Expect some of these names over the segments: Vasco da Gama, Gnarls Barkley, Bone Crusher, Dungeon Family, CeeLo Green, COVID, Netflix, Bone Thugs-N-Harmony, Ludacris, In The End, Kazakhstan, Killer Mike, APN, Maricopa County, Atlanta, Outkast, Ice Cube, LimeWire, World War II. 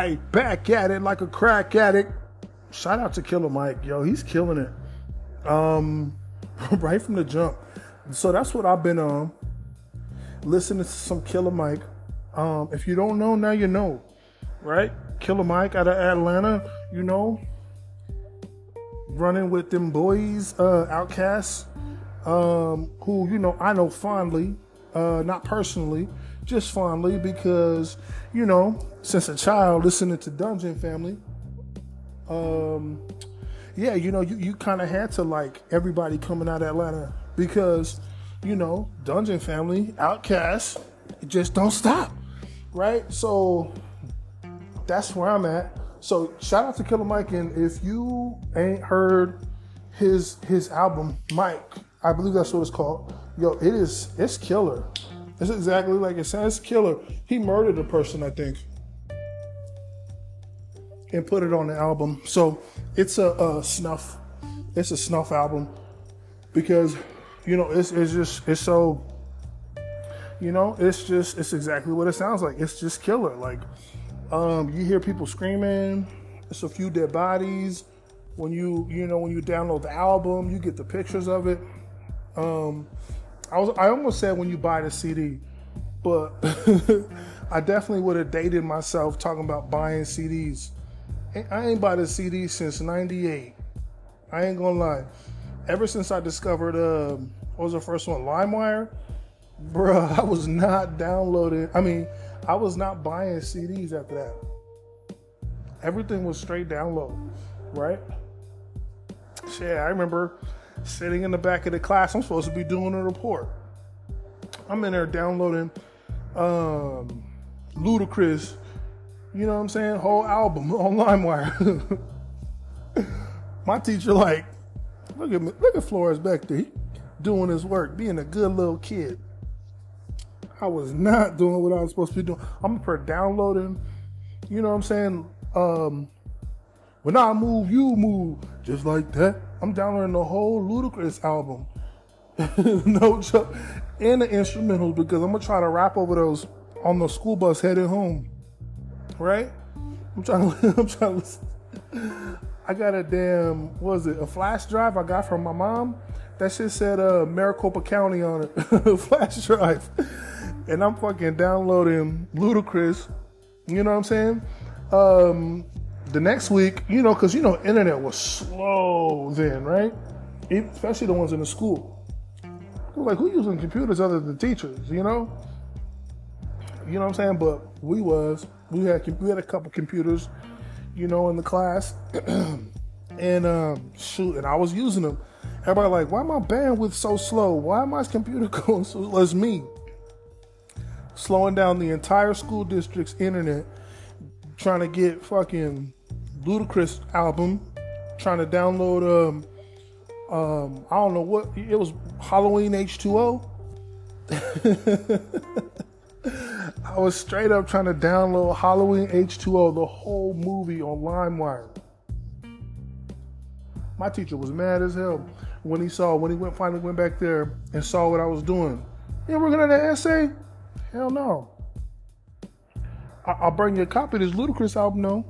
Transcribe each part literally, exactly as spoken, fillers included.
Hey, back at it like a crack addict. Shout out to Killer Mike, yo, he's killing it. Um, right from the jump. So that's what I've been um listening to some Killer Mike. Um, if you don't know, now you know, right? Killer Mike out of Atlanta, you know, running with them boys, uh, Outkast, um, who, you know, I know fondly, uh, not personally, just fondly, because, you know, since a child listening to Dungeon Family, um, yeah, you know, you, you kind of had to like everybody coming out of Atlanta because, you know, Dungeon Family, Outkast, it just don't stop, right? So that's where I'm at. So shout out to Killer Mike, and if you ain't heard his his album, Mike, I believe that's what it's called. Yo, it is, it's killer. It's exactly like it sounds, killer. He murdered a person, I think, and put it on the album. So it's a, a snuff, it's a snuff album because, you know, it's it's just it's so, you know, it's just it's exactly what it sounds like. It's just killer, like. Um, you hear people screaming. It's a few dead bodies. When you you know when you download the album, you get the pictures of it. Um, I was I almost said when you buy the C D, but I definitely would have dated myself talking about buying C Ds. I ain't bought a C D since ninety-eight. I ain't gonna lie. Ever since I discovered uh, what was the first one, LimeWire, bruh, I was not downloading. I mean. I was not buying C Ds after that. Everything was straight download, right? Shit, I remember sitting in the back of the class. I'm supposed to be doing a report. I'm in there downloading um, Ludacris, you know what I'm saying? Whole album on LimeWire. My teacher like, look at me, look at Flores back there. He doing his work, being a good little kid. I was not doing what I was supposed to be doing. I'm for downloading, you know what I'm saying? Um, when I move, you move, just like that. I'm downloading the whole Ludacris album. No joke. And the instrumentals, because I'm going to try to rap over those on the school bus headed home. Right? I'm trying to, I'm trying to listen. I got a damn, what was it, a flash drive I got from my mom? That shit said uh, Maricopa County on it. Flash drive. And I'm fucking downloading Ludacris, you know what I'm saying? Um, the next week, you know, because, you know, internet was slow then, right? It, especially the ones in the school. Like, who using computers other than teachers, you know? You know what I'm saying? But we was. We had, we had a couple computers, you know, in the class. And, um, shoot, and I was using them. Everybody like, why my bandwidth so slow? Why my computer going so slow? It's me. Slowing down the entire school district's internet, trying to get fucking Ludacris album, trying to download um um I don't know what it was, Halloween H two O. I was straight up trying to download Halloween H two O, the whole movie on LimeWire. My teacher was mad as hell when he saw when he went finally went back there and saw what I was doing. Yeah, we're gonna do an essay. Hell no. I- I'll bring you a copy of this Ludacris album, though.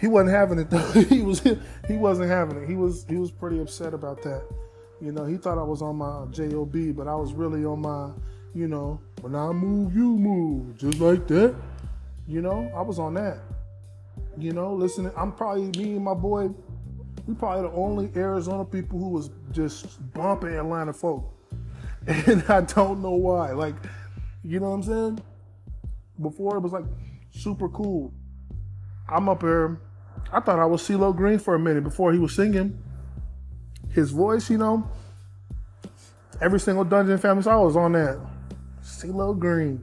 He wasn't having it, though. he was he wasn't having it. He was he was pretty upset about that. You know, he thought I was on my J O B, but I was really on my, you know, when I move, you move, just like that. You know, I was on that. You know, listening. I'm probably me and my boy. We probably the only Arizona people who was just bumping Atlanta folk. And I don't know why. Like, you know what I'm saying? Before it was like super cool. I'm up here. I thought I was CeeLo Green for a minute before he was singing. His voice, you know. Every single Dungeon Family song was on that. CeeLo Green.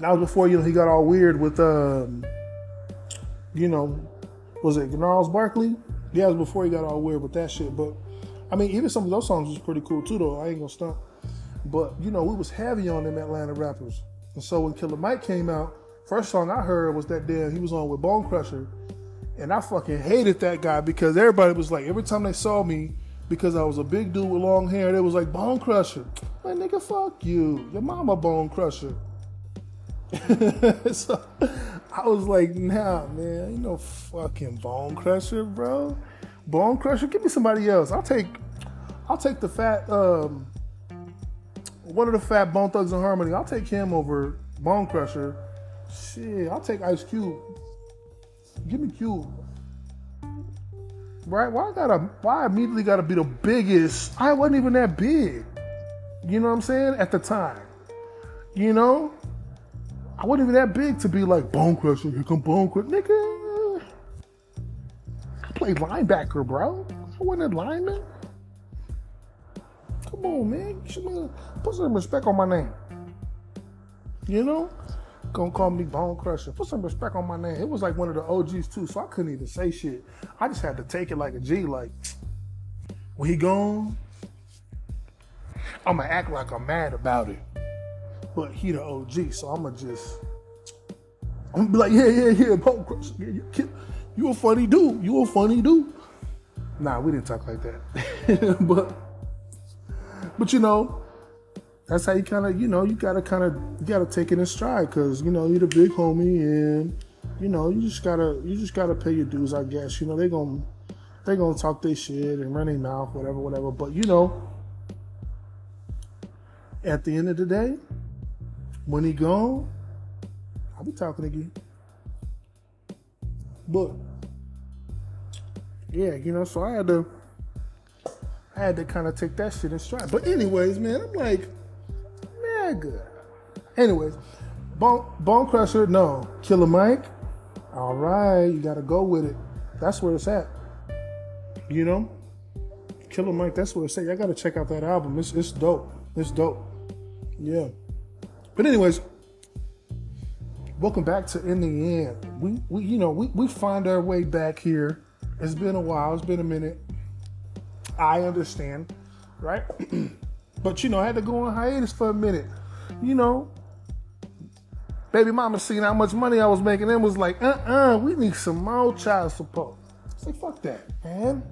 That was before, you know, he got all weird with, um, you know, was it Gnarls Barkley? Yeah, it was before he got all weird with that shit. But, I mean, even some of those songs was pretty cool, too, though. I ain't gonna stunt. But, you know, we was heavy on them Atlanta rappers. And so when Killer Mike came out, first song I heard was that damn, he was on with Bone Crusher. And I fucking hated that guy because everybody was like, every time they saw me, because I was a big dude with long hair, they was like, Bone Crusher. Like, nigga, fuck you. Your mama Bone Crusher. So I was like, nah, man, ain't no fucking Bone Crusher, bro. Bone Crusher, give me somebody else. I'll take, I'll take the fat, um, one of the fat Bone Thugs-N-Harmony. I'll take him over Bone Crusher. Shit, I'll take Ice Cube. Give me Cube. Right? Why I gotta? Why I immediately gotta be the biggest? I wasn't even that big. You know what I'm saying? At the time, you know, I wasn't even that big to be like Bone Crusher. Here come Bone Crusher, nigga. I played linebacker, bro. I wasn't a lineman. Come on, man. You should put some respect on my name. You know, gonna call me Bone Crusher. Put some respect on my name. It was like one of the O Gs too, so I couldn't even say shit. I just had to take it like a G. Like, when he gone, I'm gonna act like I'm mad about it. But he the O G, so I'm gonna just, I'm gonna be like, yeah, yeah, yeah, Bone Crusher. Yeah, you, you a funny dude. You a funny dude. Nah, we didn't talk like that. but, but you know. That's how you kind of, you know, you gotta kind of, you gotta take it in stride, because you know you're the big homie, and you know you just gotta, you just gotta pay your dues, I guess. You know they gonna, they gonna talk their shit and run their mouth, whatever, whatever. But you know, at the end of the day, when he gone, I'll be talking again. But yeah, you know, so I had to, I had to kind of take that shit in stride. But anyways, man, I'm like. Good. Anyways, Bone, Bone Crusher, no. Killer Mike, all right, you gotta go with it. That's where it's at. You know? Killer Mike, that's where it's at. Y'all gotta check out that album. It's, it's dope. It's dope. Yeah. But anyways, welcome back to In The End. We, we you know, we, we find our way back here. It's been a while. It's been a minute. I understand, right? But, you know, I had to go on hiatus for a minute. You know, baby mama seen how much money I was making and was like, uh-uh, we need some more child support. I said, fuck that, man.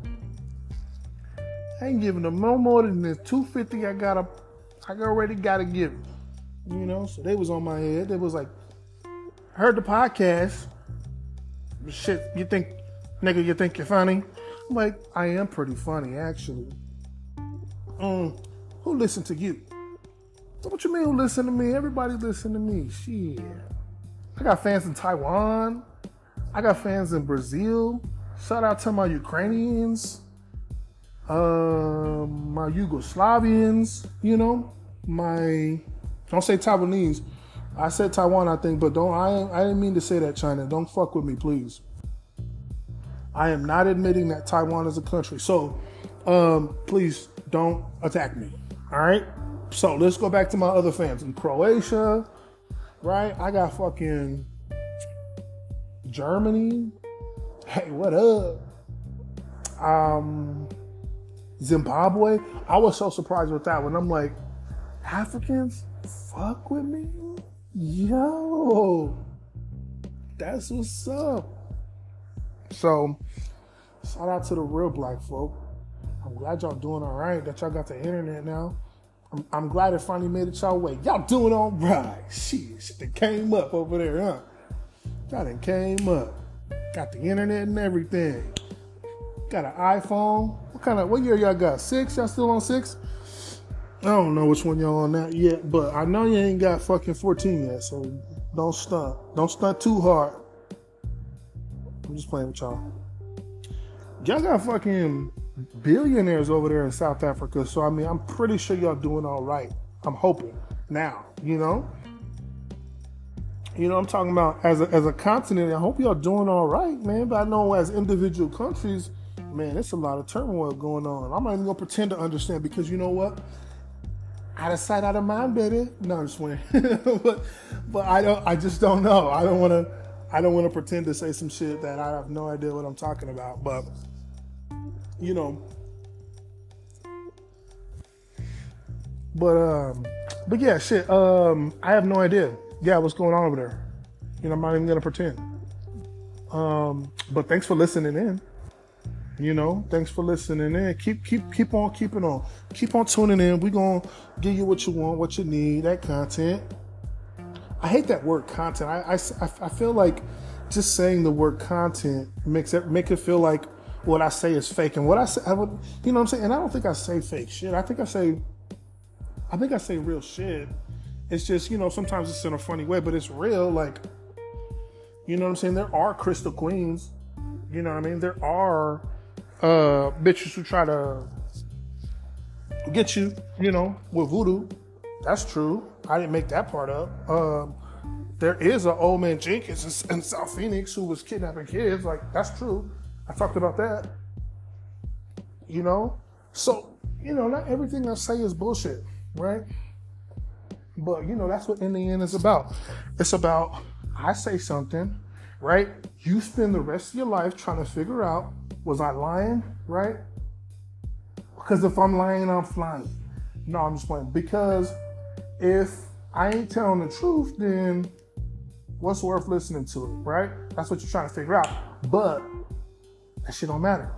I ain't giving them no more than this two hundred fifty I got a, I already got to give them. You know, so they was on my head. They was like, heard the podcast. Shit, you think, nigga, you think you're funny? I'm like, I am pretty funny, actually. Mm. Who listen to you? What you mean who listen to me? Everybody listen to me. Shit. I got fans in Taiwan. I got fans in Brazil. Shout out to my Ukrainians. Uh, my Yugoslavians. You know? My... Don't say Taiwanese. I said Taiwan, I think, but don't... I, I didn't mean to say that, China. Don't fuck with me, please. I am not admitting that Taiwan is a country. So, um, please don't attack me. All right, so let's go back to my other fans in Croatia, right? I got fucking Germany. Hey, what up? Um, Zimbabwe. I was so surprised with that one. I'm like, Africans fuck with me? Yo, that's what's up. So, shout out to the real black folk. I'm glad y'all doing all right, that y'all got the internet now. I'm, I'm glad it finally made it y'all way. Y'all doing all right. Shit, shit that came up over there, huh? Y'all done came up. Got the internet and everything. Got an iPhone. What kind of, what year y'all got? Six? Y'all still on six? I don't know which one y'all on that yet, but I know you ain't got fucking fourteen yet, so don't stunt. Don't stunt too hard. I'm just playing with y'all. Y'all got fucking... billionaires over there in South Africa, so I mean, I'm pretty sure y'all doing all right. I'm hoping now, you know, you know, I'm talking about as a, as a continent. I hope y'all doing all right, man. But I know as individual countries, man, it's a lot of turmoil going on. I'm not even gonna pretend to understand because you know what? Out of sight, out of mind, baby. No, I'm just winning. but but I don't. I just don't know. I don't want to. I don't want to pretend to say some shit that I have no idea what I'm talking about, but. You know, but, um, but yeah, shit, um, I have no idea. Yeah, what's going on over there? You know, I'm not even going to pretend. Um, but thanks for listening in, you know, thanks for listening in. Keep, keep, keep on keeping on, keep on tuning in. We're going to give you what you want, what you need, that content. I hate that word content. I, I, I feel like just saying the word content makes it make it feel like what I say is fake, and what I say, I would, you know what I'm saying? And I don't think I say fake shit. I think I say, I think I say real shit. It's just, you know, sometimes it's in a funny way, but it's real. Like, you know what I'm saying? There are crystal queens. You know what I mean? There are uh, bitches who try to get you, you know, with voodoo. That's true. I didn't make that part up. Um, there is an old man Jenkins in, in South Phoenix who was kidnapping kids. Like, that's true. I talked about that. You know? So, you know, not everything I say is bullshit, right? But, you know, that's what In The End is about. It's about, I say something, right? You spend the rest of your life trying to figure out, was I lying, right? Because if I'm lying, I'm flying. No, I'm just playing. Because if I ain't telling the truth, then what's worth listening to, right? That's what you're trying to figure out. But that shit don't matter,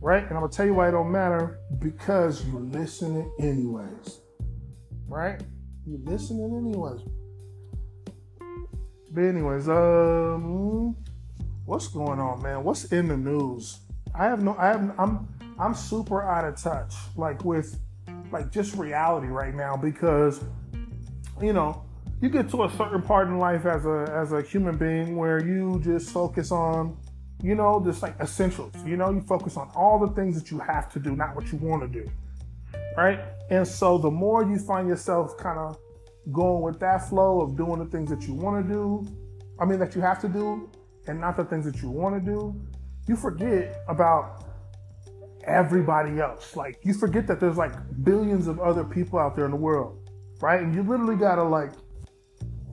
right? And I'm going to tell you why it don't matter, because you're listening anyways, right? You're listening anyways. But anyways, um, what's going on, man? What's in the news? I have no, I have, I'm, I'm super out of touch, like with, like just reality right now, because, you know, you get to a certain part in life as a, as a human being where you just focus on, you know, just like essentials, you know, you focus on all the things that you have to do, not what you want to do, right? And so the more you find yourself kind of going with that flow of doing the things that you want to do, I mean, that you have to do, and not the things that you want to do, you forget about everybody else. Like, you forget that there's like billions of other people out there in the world, right? And you literally got to like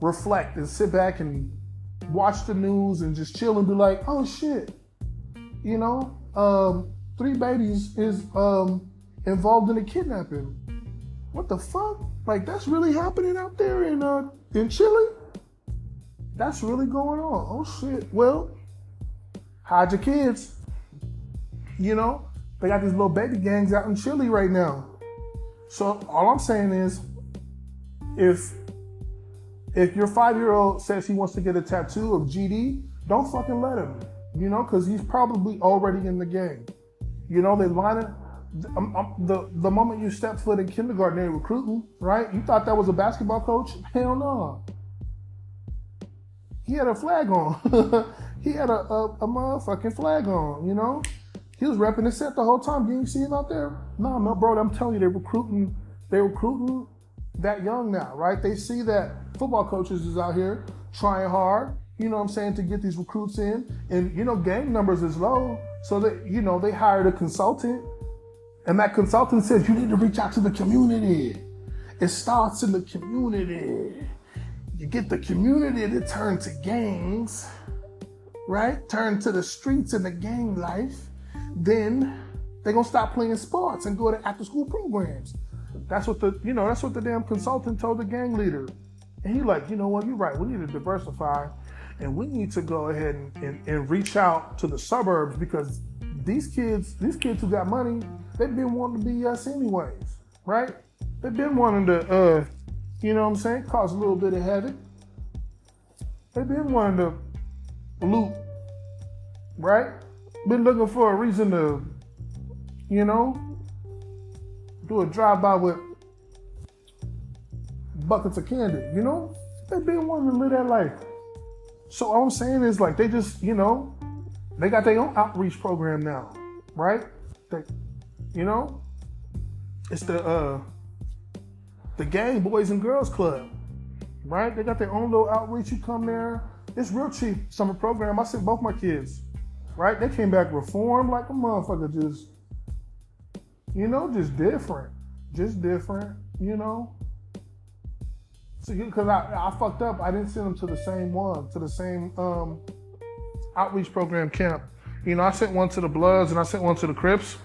reflect and sit back and watch the news and just chill and be like, oh shit, you know, um, three babies is um, involved in a kidnapping. What the fuck? Like, that's really happening out there in uh, in Chile? That's really going on. Oh, shit. Well, hide your kids. You know, they got these little baby gangs out in Chile right now. So all I'm saying is, if if your five-year-old says he wants to get a tattoo of G D, don't fucking let him. You know, because he's probably already in the gang. You know, they line it. I'm, I'm, the the moment you step foot in kindergarten, they recruiting, right? You thought that was a basketball coach? Hell no. He had a flag on. He had a, a, a motherfucking flag on, you know? He was repping his set the whole time. You didn't see him out there? No, no, bro, I'm telling you, they're recruiting, they're recruiting that young now, right? They see that football coaches is out here trying hard, you know what I'm saying, to get these recruits in. And, you know, gang numbers is low. So, that you know, they hired a consultant. And that consultant says, you need to reach out to the community. It starts in the community. You get the community to turn to gangs, right? Turn to the streets and the gang life. Then they're going to stop playing sports and go to after school programs. That's what the, you know, that's what the damn consultant told the gang leader. And he like, you know what, you're right. We need to diversify and we need to go ahead and, and, and reach out to the suburbs, because these kids, these kids who got money, they've been wanting to be us anyways, right? They've been wanting to, uh, you know what I'm saying, cause a little bit of havoc. They've been wanting to loot, right? Been looking for a reason to, you know, do a drive-by with buckets of candy, you know? They've been wanting to live that life. So all I'm saying is, like, they just, you know, they got their own outreach program now, right? They, you know, it's the uh, the Gang Boys and Girls Club, right? They got their own little outreach. You come there. It's real cheap summer program. I sent both my kids, right? They came back reformed like a motherfucker, just, you know, just different. Just different, you know? So, because I, I fucked up. I didn't send them to the same one, to the same um, outreach program camp. You know, I sent one to the Bloods and I sent one to the Crips.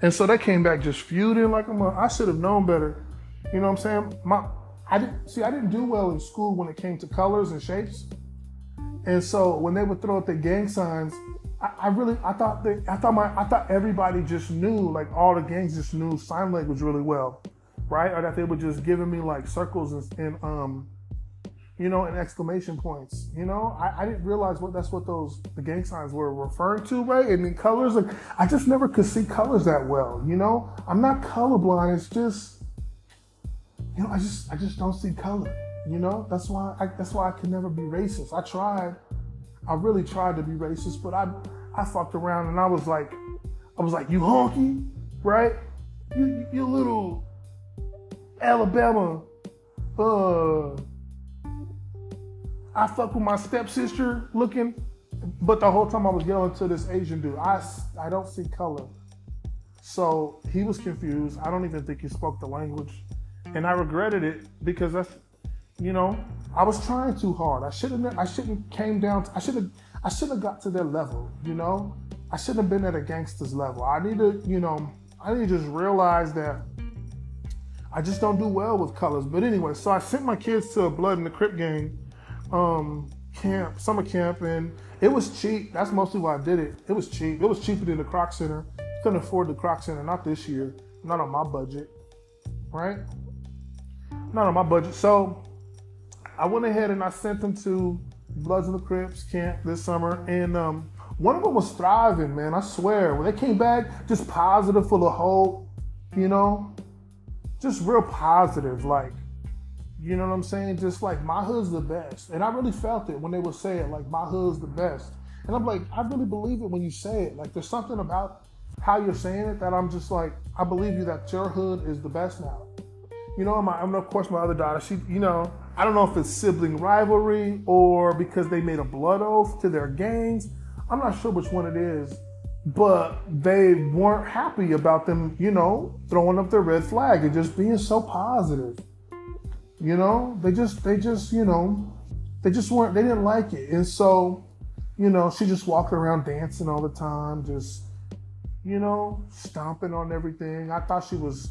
And so they came back just feuding like a mother. I should have known better. You know what I'm saying? My, I didn't see. I didn't do well in school when it came to colors and shapes. And so when they would throw out their gang signs, I, I really, I thought they, I thought my, I thought everybody just knew, like all the gangs just knew sign language really well, right? Or that they were just giving me like circles and, and um, you know, and exclamation points. You know, I, I didn't realize what that's what those the gang signs were referring to, right? And then colors, like I just never could see colors that well. You know, I'm not colorblind. It's just, you know, I just I just don't see color. You know, that's why I, that's why I could never be racist. I tried, I really tried to be racist, but I I fucked around and I was like, I was like, you honky, right? You you little Alabama. Uh, I fuck with my stepsister looking, but the whole time I was yelling to this Asian dude, I, I don't see color. So he was confused. I don't even think he spoke the language. And I regretted it because that's, you know, I was trying too hard. I shouldn't I shouldn't came down, to, I shouldn't I shouldn't have got to their level, you know? I shouldn't have been at a gangster's level. I need to, you know, I need to just realize that I just don't do well with colors. But anyway, so I sent my kids to a Blood in the Crip gang um, camp, summer camp, and it was cheap. That's mostly why I did it. It was cheap. It was cheaper than the Croc Center. Couldn't afford the Croc Center, not this year. Not on my budget, right? Not on my budget. So I went ahead and I sent them to Bloods in the Crips camp this summer, and um, one of them was thriving, man. I swear. When they came back, just positive, full of hope, you know? Just real positive, like, you know what I'm saying? Just like, my hood's the best. And I really felt it when they would say it, like, my hood's the best. And I'm like, I really believe it when you say it. Like, there's something about how you're saying it that I'm just like, I believe you that your hood is the best now. You know, my, I mean, of course, my other daughter, she, you know, I don't know if it's sibling rivalry or because they made a blood oath to their gangs. I'm not sure which one it is. But they weren't happy about them, you know, throwing up their red flag and just being so positive. You know, they just, they just, you know, they just weren't, they didn't like it. And so, you know, she just walked around dancing all the time, just, you know, stomping on everything. I thought she was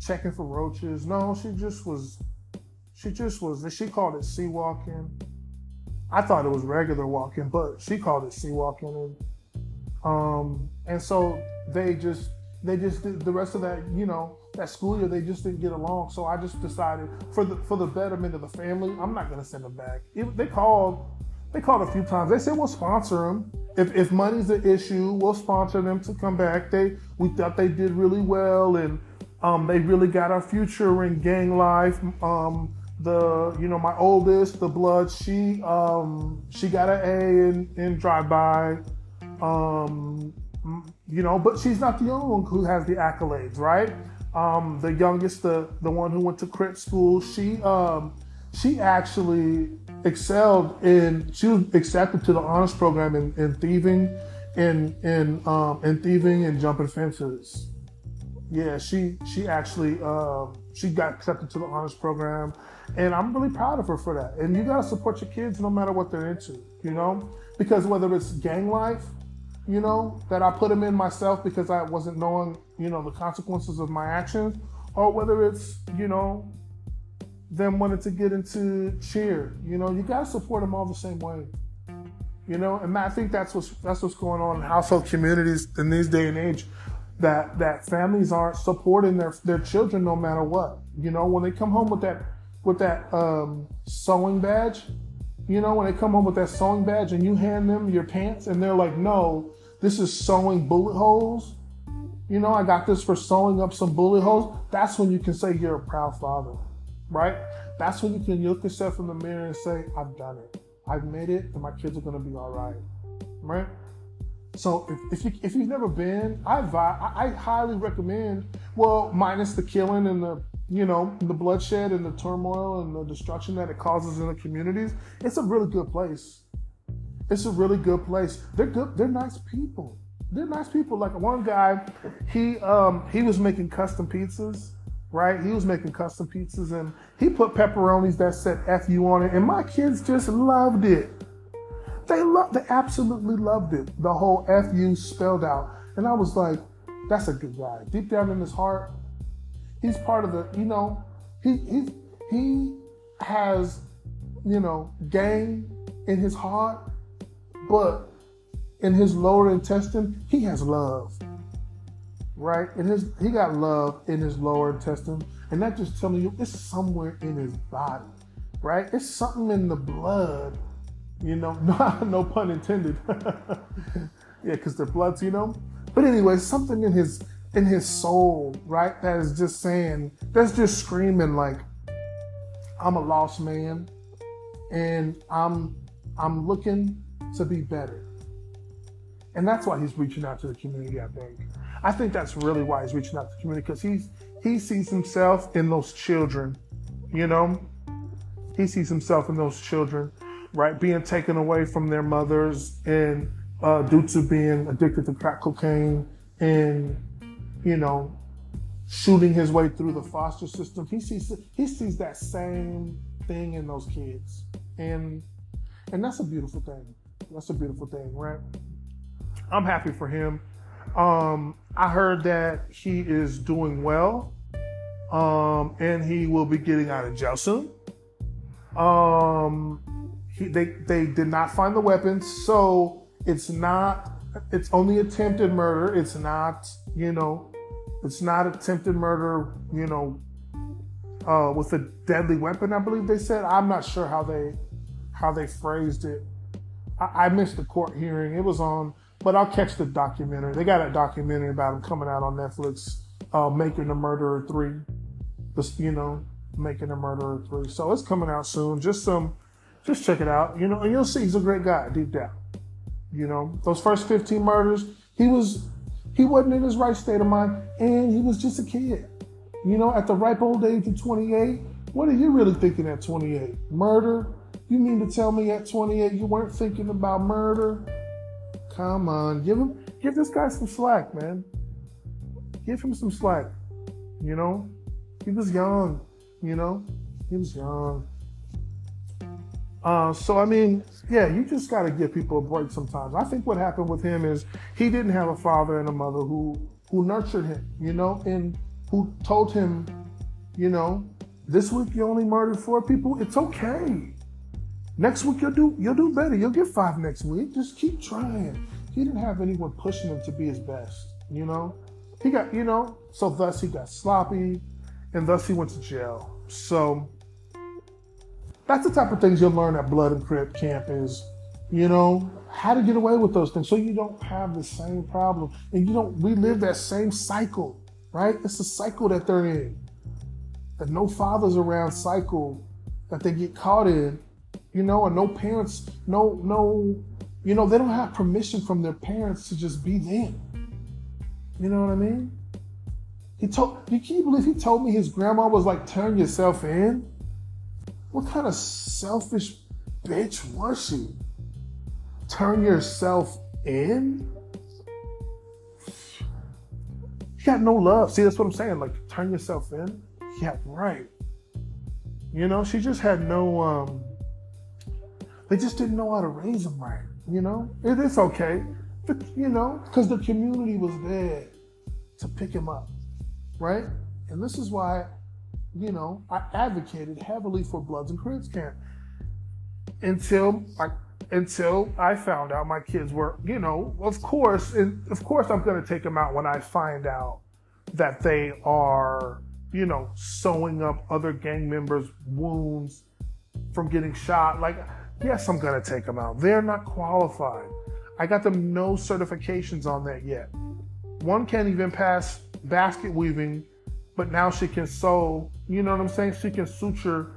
checking for roaches. No, she just was, she just was, she called it sea walking. I thought it was regular walking, but she called it sea walking. And, Um, and so they just, they just did the rest of that, you know, that school year, they just didn't get along. So I just decided for the, for the betterment of the family, I'm not going to send them back. It, they called, they called a few times. They said, we'll sponsor them. If, if money's an issue, we'll sponsor them to come back. They, we thought they did really well. And, um, they really got our future in gang life. Um, the, you know, my oldest, the Blood, she, um, she got an A in, in drive-by. Um, you know, but she's not the only one who has the accolades, right? Um, the youngest, the, the one who went to Crip school, she, um, she actually excelled in, she was accepted to the honors program in, in thieving and, in, in, um, in thieving and jumping fences. Yeah, she, she actually, uh, she got accepted to the honors program, and I'm really proud of her for that. And you got to support your kids no matter what they're into, you know, because whether it's gang life, you know, that I put them in myself because I wasn't knowing, you know, the consequences of my actions, or whether it's, you know, them wanting to get into cheer, you know, you gotta support them all the same way, you know, and I think that's what's, that's what's going on in household communities in this day and age, that, that families aren't supporting their, their children no matter what, you know, when they come home with that, with that um, sewing badge, you know, when they come home with that sewing badge and you hand them your pants and they're like, no, this is sewing bullet holes. You know, I got this for sewing up some bullet holes. That's when you can say you're a proud father, right? That's when you can look yourself in the mirror and say, I've done it. I've made it, and my kids are going to be all right, right? So if, if, you, if you've never been, I, I highly recommend, well, minus the killing and the, you know, the bloodshed and the turmoil and the destruction that it causes in the communities, it's a really good place. It's a really good place. They're good. They're nice people. They're nice people. Like one guy, he um, he was making custom pizzas, right? He was making custom pizzas, and he put pepperonis that said F you on it. And my kids just loved it. They loved, they absolutely loved it. The whole F you spelled out. And I was like, that's a good guy. Deep down in his heart, he's part of the, you know, he he he has, you know, gang in his heart, but in his lower intestine, he has love, right? And his he got love in his lower intestine, and that just telling you it's somewhere in his body. right? It's something in the blood, you know, no pun intended. Yeah, because they're bloods, you know. But anyway, something in his in his soul, right? That is just saying, that's just screaming like, I'm a lost man, and I'm I'm looking to be better. And that's why he's reaching out to the community, I think. I think that's really why he's reaching out to the community, because he's he sees himself in those children, you know? He sees himself in those children, right? Being taken away from their mothers and uh, due to being addicted to crack cocaine and, you know, shooting his way through the foster system. He sees he sees that same thing in those kids. And and that's a beautiful thing. That's a beautiful thing, right? I'm happy for him. Um, I heard that he is doing well, um, and he will be getting out of jail soon. Um, he, they they did not find the weapons, so it's not, it's only attempted murder. It's not, you know, it's not attempted murder, you know, uh, with a deadly weapon, I believe they said. I'm not sure how they, how they phrased it. I, I missed the court hearing. It was on... But I'll catch the documentary. They got a documentary about him coming out on Netflix, uh, Making a Murderer three. Just, you know, Making a Murderer three. So it's coming out soon. Just some, just check it out. You know, and you'll see he's a great guy deep down. You know, those first fifteen murders, he was, he wasn't in his right state of mind, and he was just a kid. You know, at the ripe old age of twenty-eight, what are you really thinking at twenty-eight? Murder? You mean to tell me at twenty-eight you weren't thinking about murder? Come on, give him, give this guy some slack, man. Give him some slack, you know? He was young, you know? He was young. Uh, so, I mean, yeah, you just got to give people a break sometimes. I think what happened with him is he didn't have a father and a mother who, who nurtured him, you know? And who told him, you know, this week you only murdered four people, it's okay. Next week you'll do you'll do better. You'll get five next week. Just keep trying. He didn't have anyone pushing him to be his best, you know. He got you know so thus he got sloppy, and thus he went to jail. So that's the type of things you'll learn at Blood and Crip camp is, you know, how to get away with those things so you don't have the same problem and you don't relive that same cycle, right? It's a cycle that they're in, that no fathers around cycle that they get caught in. You know, and no parents, no, no, you know, they don't have permission from their parents to just be them. You know what I mean? He told, you can't believe he told me his grandma was like, turn yourself in? What kind of selfish bitch was she? Turn yourself in? He got no love. See, that's what I'm saying. Like, turn yourself in? Yeah, right. You know, she just had no, um, they just didn't know how to raise them right, you know? It is okay, but, you know, because the community was there to pick him up, right? And this is why, you know, I advocated heavily for Bloods and Crips camp until I, until I found out my kids were, you know, of course, and of course I'm going to take them out when I find out that they are, you know, sewing up other gang members' wounds from getting shot, like... Yes, I'm going to take them out. They're not qualified. I got them no certifications on that yet. One can't even pass basket weaving, but now she can sew, you know what I'm saying? She can suture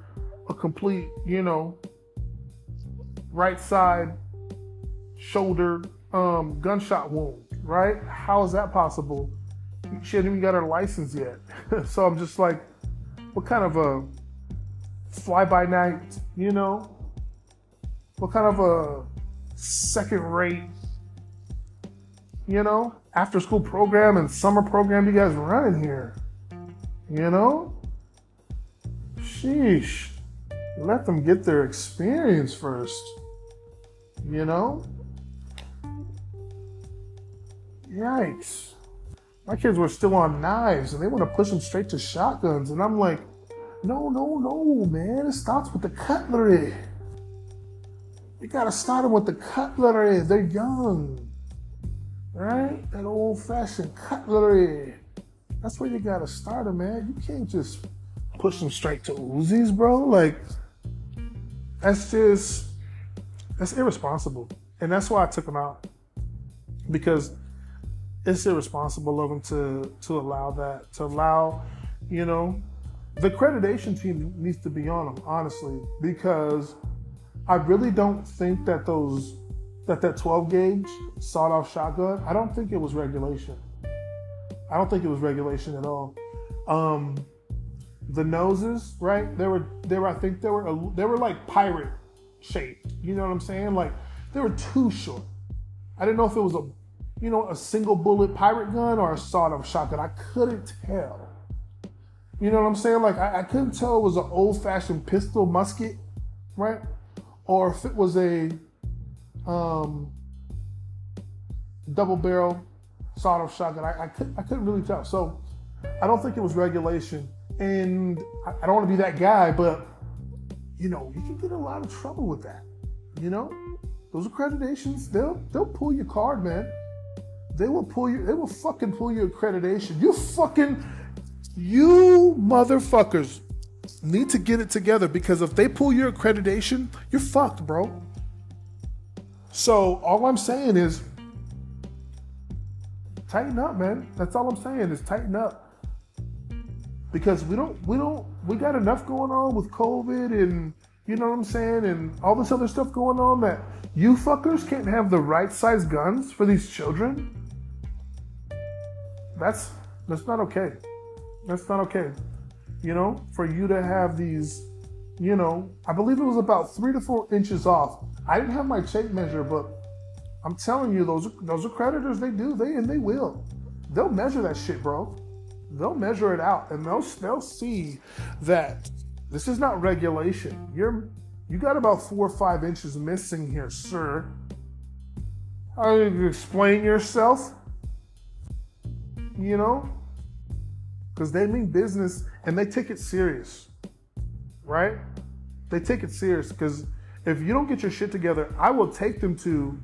a complete, you know, right side shoulder um, gunshot wound, right? How is that possible? She hasn't even got her license yet. So I'm just like, what kind of a fly-by-night, you know? What kind of a second-rate, you know, after-school program and summer program you guys running here? You know? Sheesh. Let them get their experience first. You know? Yikes. My kids were still on knives, and they want to push them straight to shotguns. And I'm like, no, no, no, man. It starts with the cutlery. You gotta start them with the cutlery. They're young, right? That old-fashioned cutlery. That's where you gotta start them, man. You can't just push them straight to Uzis, bro. Like, that's just, that's irresponsible. And that's why I took him out, because it's irresponsible of him to, to allow that, to allow, you know, the accreditation team needs to be on him, honestly, because I really don't think that those, that that twelve gauge sawed-off shotgun, I don't think it was regulation. I don't think it was regulation at all. Um, the noses, right? They were, they were. I think they were, they were like pirate shaped. You know what I'm saying? Like they were too short. I didn't know if it was a, you know, a single bullet pirate gun or a sawed-off shotgun. I couldn't tell. You know what I'm saying? Like I, I couldn't tell it was an old-fashioned pistol musket, right? Or if it was a um, double barrel sawed-off shotgun. I, I, could, I couldn't really tell. So I don't think it was regulation. And I, I don't want to be that guy, but, you know, you can get in a lot of trouble with that. You know, those accreditations, they'll, they'll pull your card, man. They will pull you, they will fucking pull your accreditation. You fucking, you motherfuckers need to get it together, because if they pull your accreditation, you're fucked, bro. So all I'm saying is, tighten up, man. That's all I'm saying is tighten up. Because we don't, we don't, we got enough going on with COVID and, you know what I'm saying, and all this other stuff going on that you fuckers can't have the right size guns for these children. That's, that's not okay. That's not okay. You know, for you to have these, you know, I believe it was about three to four inches off. I didn't have my tape measure, but I'm telling you, those those accreditors, they do, they and they will. They'll measure that shit, bro. They'll measure it out, and they'll they'll see that this is not regulation. You're you got about four or five inches missing here, sir. How do you explain yourself? You know, because they mean business and they take it serious, right? They take it serious, because if you don't get your shit together, I will take them to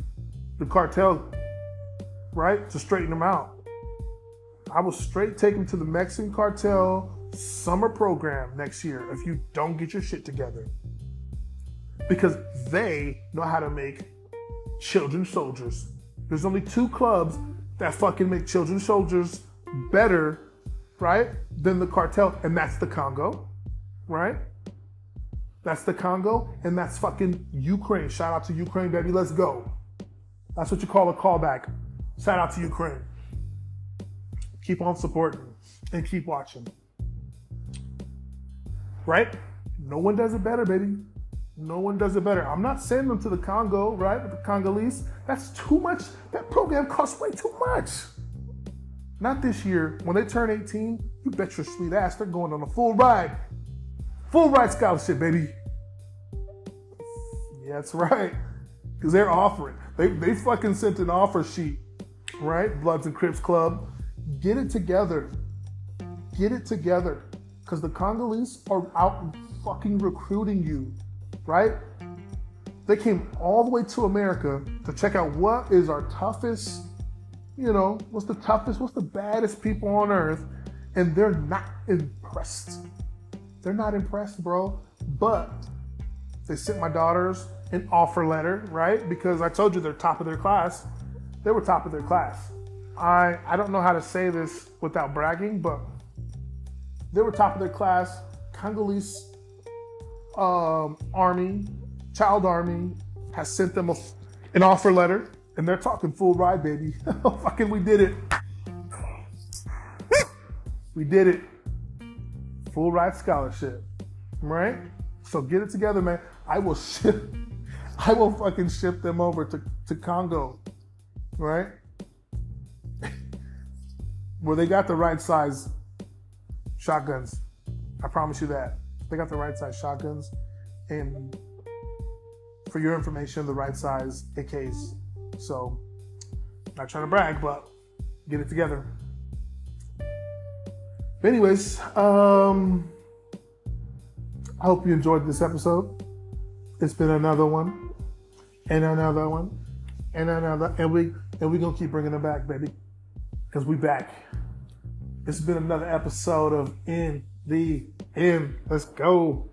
the cartel, right? To straighten them out. I will straight take them to the Mexican cartel summer program next year if you don't get your shit together. Because they know how to make children soldiers. There's only two clubs that fucking make children soldiers better, right? Than the cartel, and that's the Congo, right? That's the Congo, and that's fucking Ukraine. Shout out to Ukraine, baby, let's go. That's what you call a callback. Shout out to Ukraine. Keep on supporting and keep watching. Right? No one does it better, baby. No one does it better. I'm not sending them to the Congo, right? The Congolese. That's too much. That program costs way too much. Not this year. When they turn eighteen, you bet your sweet ass they're going on a full ride. Full ride scholarship, baby. Yeah, that's right. Because they're offering. They they fucking sent an offer sheet, right? Bloods and Crips Club. Get it together. Get it together. Because the Congolese are out fucking recruiting you, right? They came all the way to America to check out what is our toughest, you know, what's the toughest, what's the baddest people on earth. And they're not impressed. They're not impressed, bro. But they sent my daughters an offer letter, right? Because I told you they're top of their class. They were top of their class. I, I don't know how to say this without bragging, but they were top of their class. Congolese um, army, child army, has sent them a, an offer letter, and they're talking full ride, baby. Fucking we did it. We did it. Full ride scholarship, right? So get it together, man. I will ship. I will fucking ship them over to, to Congo, right? Where they got the right size shotguns. I promise you that. They got the right size shotguns. And for your information, the right size A Ks. So, not trying to brag, but get it together. But anyways, um, I hope you enjoyed this episode. It's been another one, and another one, and another, and we and we gonna keep bringing it back, baby, because we back. It's been another episode of In The End. Let's go.